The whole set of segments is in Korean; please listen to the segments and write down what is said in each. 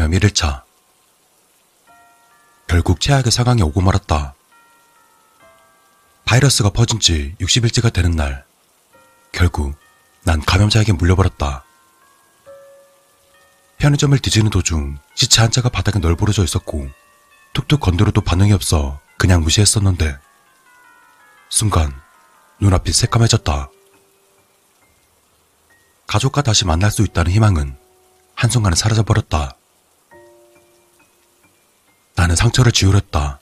감염 1일차. 결국 최악의 상황이 오고 말았다. 바이러스가 퍼진 지 60일째가 되는 날, 결국 난 감염자에게 물려버렸다. 편의점을 뒤지는 도중 시체 한 자가 바닥에 널브러져 있었고 툭툭 건드려도 반응이 없어 그냥 무시했었는데 순간 눈앞이 새까매졌다. 가족과 다시 만날 수 있다는 희망은 한순간에 사라져버렸다. 나는 상처를 지우렸다.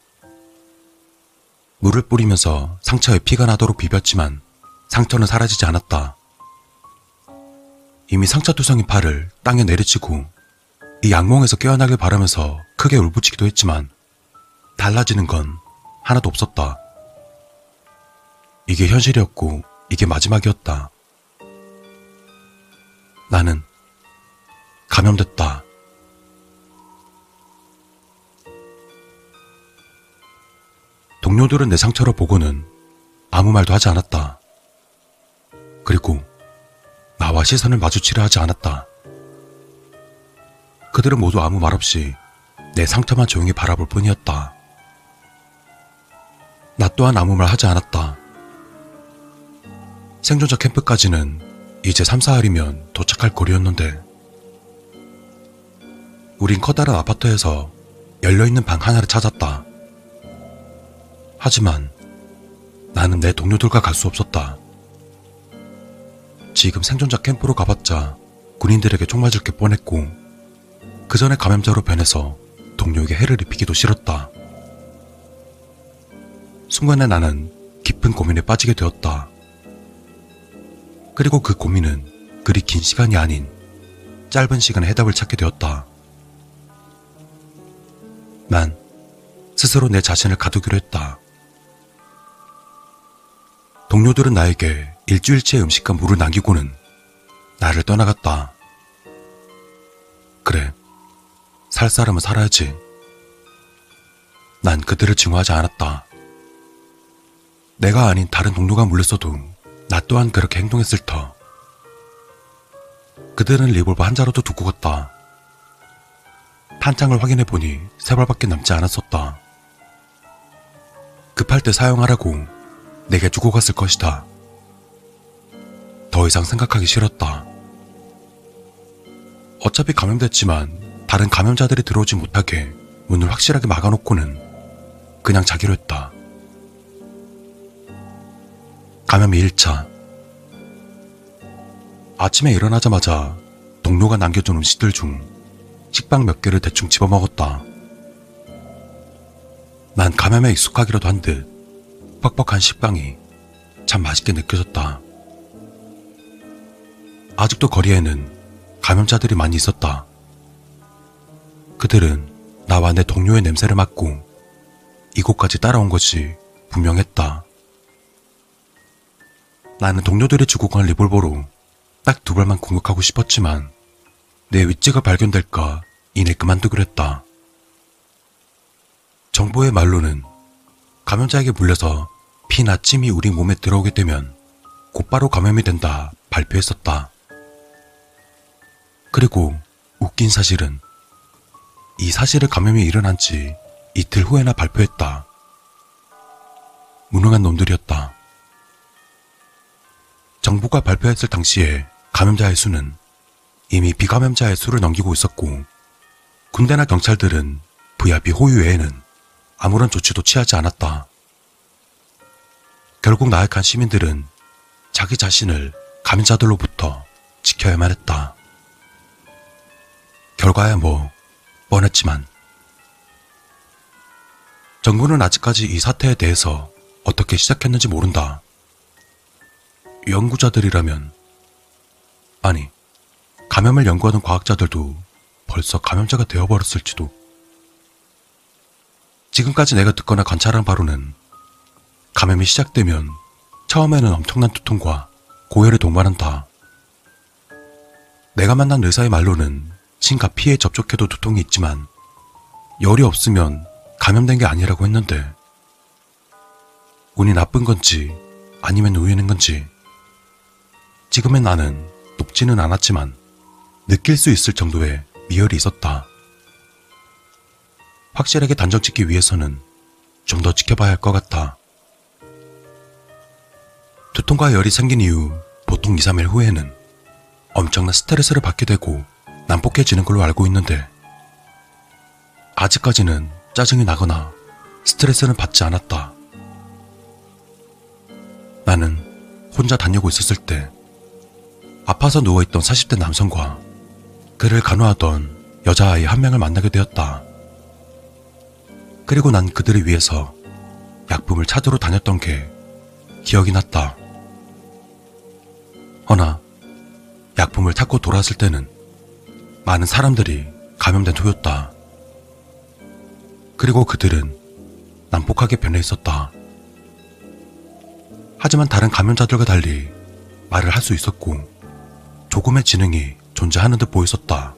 물을 뿌리면서 상처에 피가 나도록 비볐지만 상처는 사라지지 않았다. 이미 상처투성인 팔을 땅에 내리치고 이 악몽에서 깨어나길 바라면서 크게 울부짖기도 했지만 달라지는 건 하나도 없었다. 이게 현실이었고 이게 마지막이었다. 나는 감염됐다. 동료들은 내 상처를 보고는 아무 말도 하지 않았다. 그리고 나와 시선을 마주치려 하지 않았다. 그들은 모두 아무 말 없이 내 상처만 조용히 바라볼 뿐이었다. 나 또한 아무 말 하지 않았다. 생존자 캠프까지는 이제 3~4일이면 도착할 거리였는데 우린 커다란 아파트에서 열려있는 방 하나를 찾았다. 하지만 나는 내 동료들과 갈 수 없었다. 지금 생존자 캠프로 가봤자 군인들에게 총 맞을 게 뻔했고 그 전에 감염자로 변해서 동료에게 해를 입히기도 싫었다. 순간에 나는 깊은 고민에 빠지게 되었다. 그리고 그 고민은 그리 긴 시간이 아닌 짧은 시간에 해답을 찾게 되었다. 난 스스로 내 자신을 가두기로 했다. 동료들은 나에게 일주일치의 음식과 물을 남기고는 나를 떠나갔다. 그래, 살 사람은 살아야지. 난 그들을 증오하지 않았다. 내가 아닌 다른 동료가 물렸어도 나 또한 그렇게 행동했을 터. 그들은 리볼버 한 자루도 두고 갔다. 탄창을 확인해보니 3발밖에 남지 않았었다. 급할 때 사용하라고 내게 주고 갔을 것이다. 더 이상 생각하기 싫었다. 어차피 감염됐지만 다른 감염자들이 들어오지 못하게 문을 확실하게 막아놓고는 그냥 자기로 했다. 감염 1일차. 아침에 일어나자마자 동료가 남겨준 음식들 중 식빵 몇 개를 대충 집어먹었다. 난 감염에 익숙하기라도 한 듯 퍽퍽한 식빵이 참 맛있게 느껴졌다. 아직도 거리에는 감염자들이 많이 있었다. 그들은 나와 내 동료의 냄새를 맡고 이곳까지 따라온 것이 분명했다. 나는 동료들이 주고 간 리볼버로 딱 2발만 공격하고 싶었지만 내 위치가 발견될까 이내 그만두기로 했다. 정보의 말로는 감염자에게 물려서 피나 침이 우리 몸에 들어오게 되면 곧바로 감염이 된다 발표했었다. 그리고 웃긴 사실은 이 사실을 감염이 일어난 지 이틀 후에나 발표했다. 무능한 놈들이었다. 정부가 발표했을 당시에 감염자의 수는 이미 비감염자의 수를 넘기고 있었고 군대나 경찰들은 VIP 호위 외에는 아무런 조치도 취하지 않았다. 결국 나약한 시민들은 자기 자신을 감염자들로부터 지켜야만 했다. 결과야 뭐 뻔했지만 정부는 아직까지 이 사태에 대해서 어떻게 시작했는지 모른다. 연구자들이라면, 아니 감염을 연구하는 과학자들도 벌써 감염자가 되어버렸을지도. 지금까지 내가 듣거나 관찰한 바로는 감염이 시작되면 처음에는 엄청난 두통과 고열이 동반한다. 내가 만난 의사의 말로는 침과 피에 접촉해도 두통이 있지만 열이 없으면 감염된 게 아니라고 했는데 운이 나쁜 건지 아니면 우연인 건지 지금의 나는 높지는 않았지만 느낄 수 있을 정도의 미열이 있었다. 확실하게 단정 짓기 위해서는 좀 더 지켜봐야 할 것 같아. 두통과 열이 생긴 이후 보통 2, 3일 후에는 엄청난 스트레스를 받게 되고 난폭해지는 걸로 알고 있는데, 아직까지는 짜증이 나거나 스트레스는 받지 않았다. 나는 혼자 다니고 있었을 때 아파서 누워있던 40대 남성과 그를 간호하던 여자아이 한 명을 만나게 되었다. 그리고 난 그들을 위해서 약품을 찾으러 다녔던 게 기억이 났다. 허나 약품을 찾고 돌아왔을 때는 많은 사람들이 감염된 후였다. 그리고 그들은 난폭하게 변해 있었다. 하지만 다른 감염자들과 달리 말을 할 수 있었고 조금의 지능이 존재하는 듯 보였었다.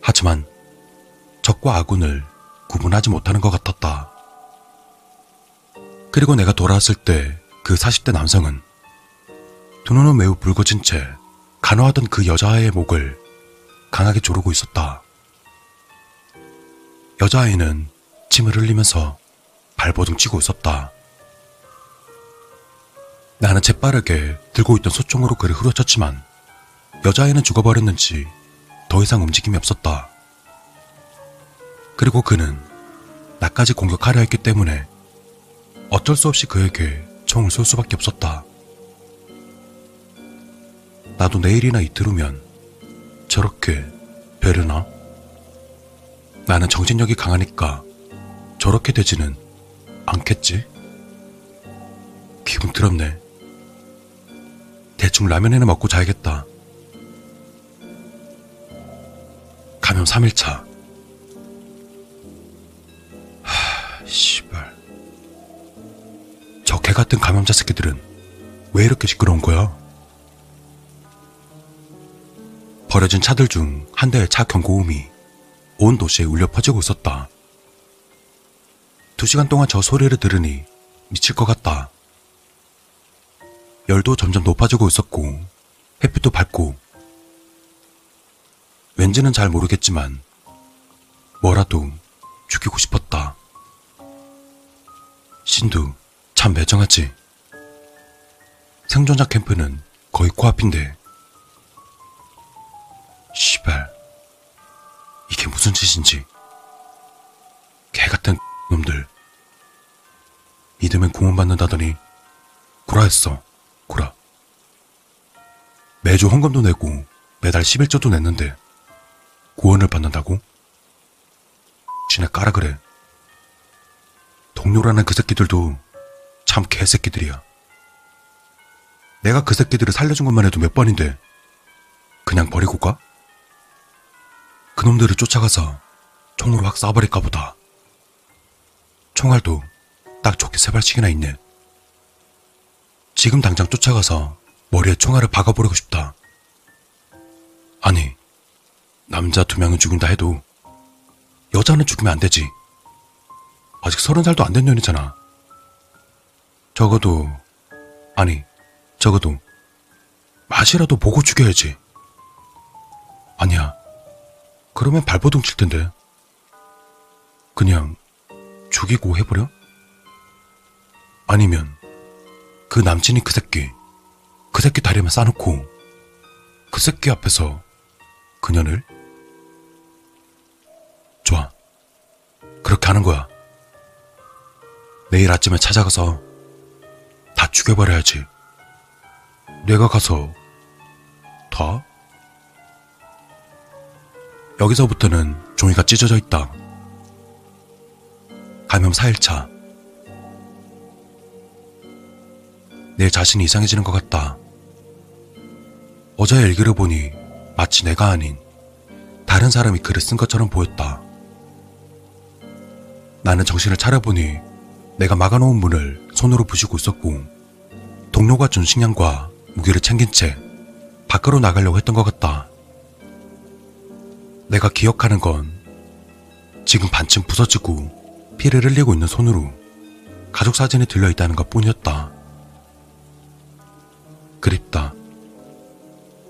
하지만 적과 아군을 구분하지 못하는 것 같았다. 그리고 내가 돌아왔을 때 그 40대 남성은 두 눈은 매우 붉어진 채 간호하던 그 여자아이의 목을 강하게 조르고 있었다. 여자아이는 침을 흘리면서 발버둥 치고 있었다. 나는 재빠르게 들고 있던 소총으로 그를 후려쳤지만 여자아이는 죽어버렸는지 더 이상 움직임이 없었다. 그리고 그는 나까지 공격하려 했기 때문에 어쩔 수 없이 그에게 총을 쏠 수밖에 없었다. 나도 내일이나 이틀 후면 저렇게 되려나? 나는 정신력이 강하니까 저렇게 되지는 않겠지? 기분 더럽네. 대충 라면이나 먹고 자야겠다. 감염 3일차. 씨발. 저 개같은 감염자 새끼들은 왜 이렇게 시끄러운 거야? 버려진 차들 중 한 대의 차 경고음이 온 도시에 울려 퍼지고 있었다. 2시간 동안 저 소리를 들으니 미칠 것 같다. 열도 점점 높아지고 있었고 햇빛도 밝고, 왠지는 잘 모르겠지만 뭐라도 죽이고 싶었다. 신두 참 매정하지. 생존자 캠프는 거의 코앞인데. 시발, 이게 무슨 짓인지. 개같은 놈들. 믿으면 구원받는다더니 구라했어. 구라. 매주 헌금도 내고 매달 11조도 냈는데 구원을 받는다고? 쥐나 까라 그래. 동료라는 그 새끼들도 참 개새끼들이야. 내가 그 새끼들을 살려준 것만 해도 몇 번인데 그냥 버리고 가? 그놈들을 쫓아가서 총으로 확 쏴버릴까 보다. 총알도 딱 좋게 3발씩이나 있네. 지금 당장 쫓아가서 머리에 총알을 박아버리고 싶다. 아니, 남자 2명은 죽인다 해도 여자는 죽으면 안 되지. 아직 30살도 안 된 년이잖아. 적어도 맛이라도 보고 죽여야지. 아니야, 그러면 발버둥 칠 텐데. 그냥 죽이고 해버려? 아니면 그 남친이 그 새끼 다리에만 싸놓고 그 새끼 앞에서 그녀를? 좋아, 그렇게 하는 거야. 내일 아침에 찾아가서 다 죽여버려야지. 내가 가서 다? 여기서부터는 종이가 찢어져 있다. 감염 4일차. 내 자신이 이상해지는 것 같다. 어제의 일기를 보니 마치 내가 아닌 다른 사람이 글을 쓴 것처럼 보였다. 나는 정신을 차려보니 내가 막아놓은 문을 손으로 부수고 있었고, 동료가 준 식량과 무기를 챙긴 채 밖으로 나가려고 했던 것 같다. 내가 기억하는 건 지금 반쯤 부서지고 피를 흘리고 있는 손으로 가족 사진이 들려있다는 것뿐이었다. 그립다.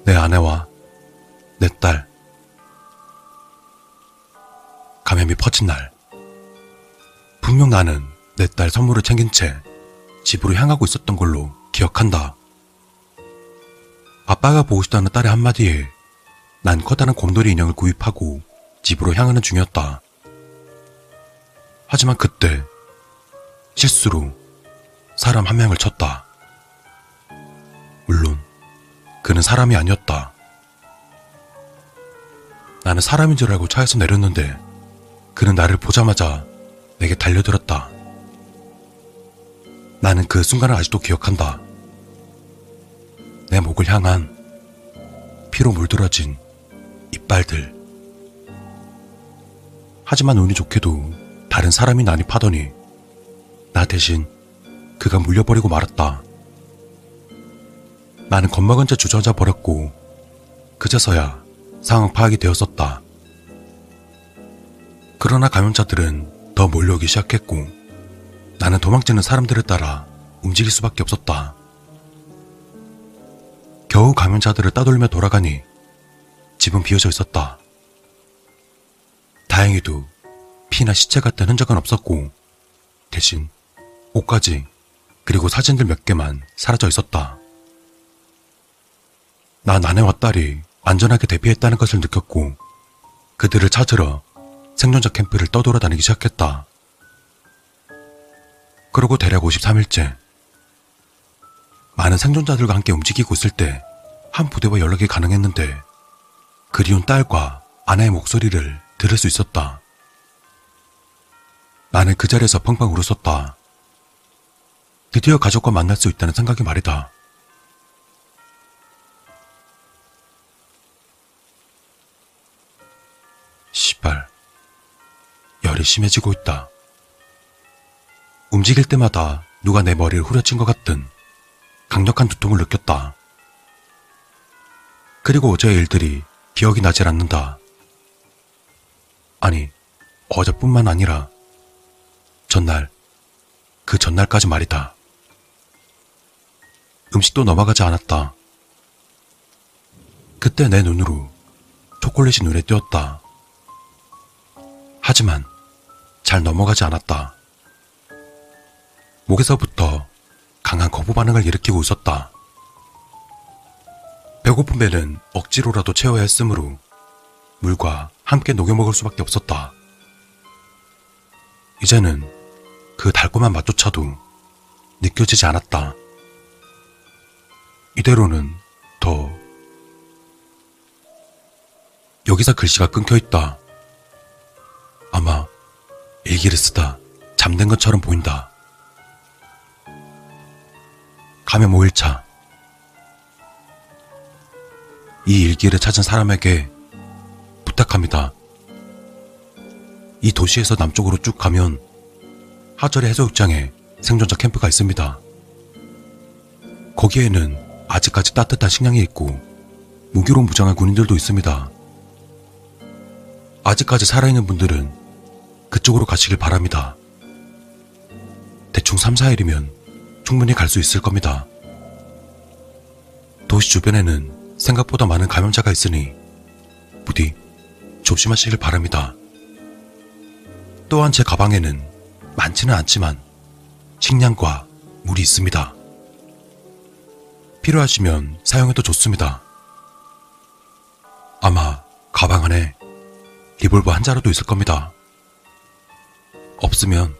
내 아내와 내 딸. 감염 바람이 퍼진 날, 분명 나는 내 딸 선물을 챙긴 채 집으로 향하고 있었던 걸로 기억한다. 아빠가 보고 싶다는 딸의 한마디에 난 커다란 곰돌이 인형을 구입하고 집으로 향하는 중이었다. 하지만 그때 실수로 사람 한 명을 쳤다. 물론 그는 사람이 아니었다. 나는 사람인 줄 알고 차에서 내렸는데 그는 나를 보자마자 내게 달려들었다. 나는 그 순간을 아직도 기억한다. 내 목을 향한 피로 물들어진 이빨들. 하지만 운이 좋게도 다른 사람이 난입하더니 나 대신 그가 물려버리고 말았다. 나는 겁먹은 채 주저앉아 버렸고 그제서야 상황 파악이 되었었다. 그러나 감염자들은 더 몰려오기 시작했고 나는 도망치는 사람들을 따라 움직일 수밖에 없었다. 겨우 감염자들을 따돌리며 돌아가니 집은 비어져 있었다. 다행히도 피나 시체 같은 흔적은 없었고 대신 옷까지 그리고 사진들 몇 개만 사라져 있었다. 난 아내와 딸이 안전하게 대피했다는 것을 느꼈고 그들을 찾으러 생존자 캠프를 떠돌아다니기 시작했다. 그러고 대략 53일째 많은 생존자들과 함께 움직이고 있을 때 한 부대와 연락이 가능했는데 그리운 딸과 아내의 목소리를 들을 수 있었다. 나는 그 자리에서 펑펑 울었었다. 드디어 가족과 만날 수 있다는 생각이 말이다. 시발, 열이 심해지고 있다. 움직일 때마다 누가 내 머리를 후려친 것 같은 강력한 두통을 느꼈다. 그리고 어제의 일들이 기억이 나질 않는다. 아니, 어제뿐만 아니라 전날, 그 전날까지 말이다. 음식도 넘어가지 않았다. 그때 내 눈으로 초콜릿이 눈에 띄었다. 하지만 잘 넘어가지 않았다. 목에서부터 강한 거부 반응을 일으키고 있었다. 배고픈 배는 억지로라도 채워야 했으므로 물과 함께 녹여 먹을 수밖에 없었다. 이제는 그 달콤한 맛조차도 느껴지지 않았다. 이대로는 더... 여기서 글씨가 끊겨있다. 아마 일기를 쓰다 잠든 것처럼 보인다. 감염 5일차. 이 일기를 찾은 사람에게 부탁합니다. 이 도시에서 남쪽으로 쭉 가면 하절의 해수욕장에 생존자 캠프가 있습니다. 거기에는 아직까지 따뜻한 식량이 있고 무기로 무장한 군인들도 있습니다. 아직까지 살아있는 분들은 그쪽으로 가시길 바랍니다. 대충 3-4일이면 충분히 갈 수 있을 겁니다. 도시 주변에는 생각보다 많은 감염자가 있으니 부디 조심하시길 바랍니다. 또한 제 가방에는 많지는 않지만 식량과 물이 있습니다. 필요하시면 사용해도 좋습니다. 아마 가방 안에 리볼버 한 자루도 있을 겁니다. 없으면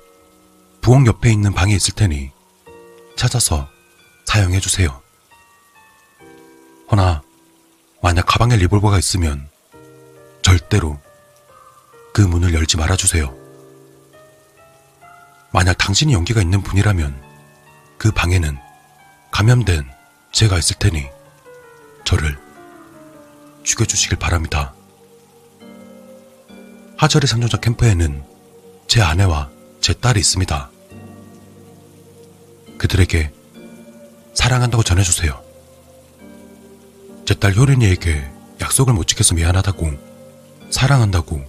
부엌 옆에 있는 방에 있을 테니 찾아서 사용해주세요. 허나 만약 가방에 리볼버가 있으면 절대로 그 문을 열지 말아주세요. 만약 당신이 용기가 있는 분이라면 그 방에는 감염된 제가 있을 테니 저를 죽여주시길 바랍니다. 하절의 생존자 캠프에는 제 아내와 제 딸이 있습니다. 그들에게 사랑한다고 전해주세요. 제 딸 효린이에게 약속을 못 지켜서 미안하다고 사랑한다고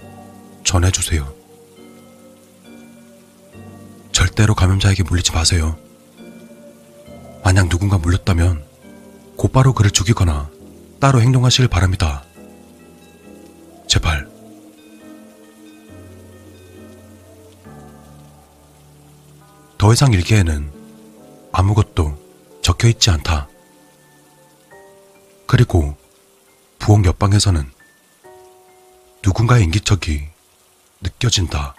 전해주세요. 절대로 감염자에게 물리지 마세요. 만약 누군가 물렸다면 곧바로 그를 죽이거나 따로 행동하시길 바랍니다. 제발. 더 이상 일기에는 아무것도 적혀 있지 않다. 그리고 부엌 옆방에서는 누군가의 인기척이 느껴진다.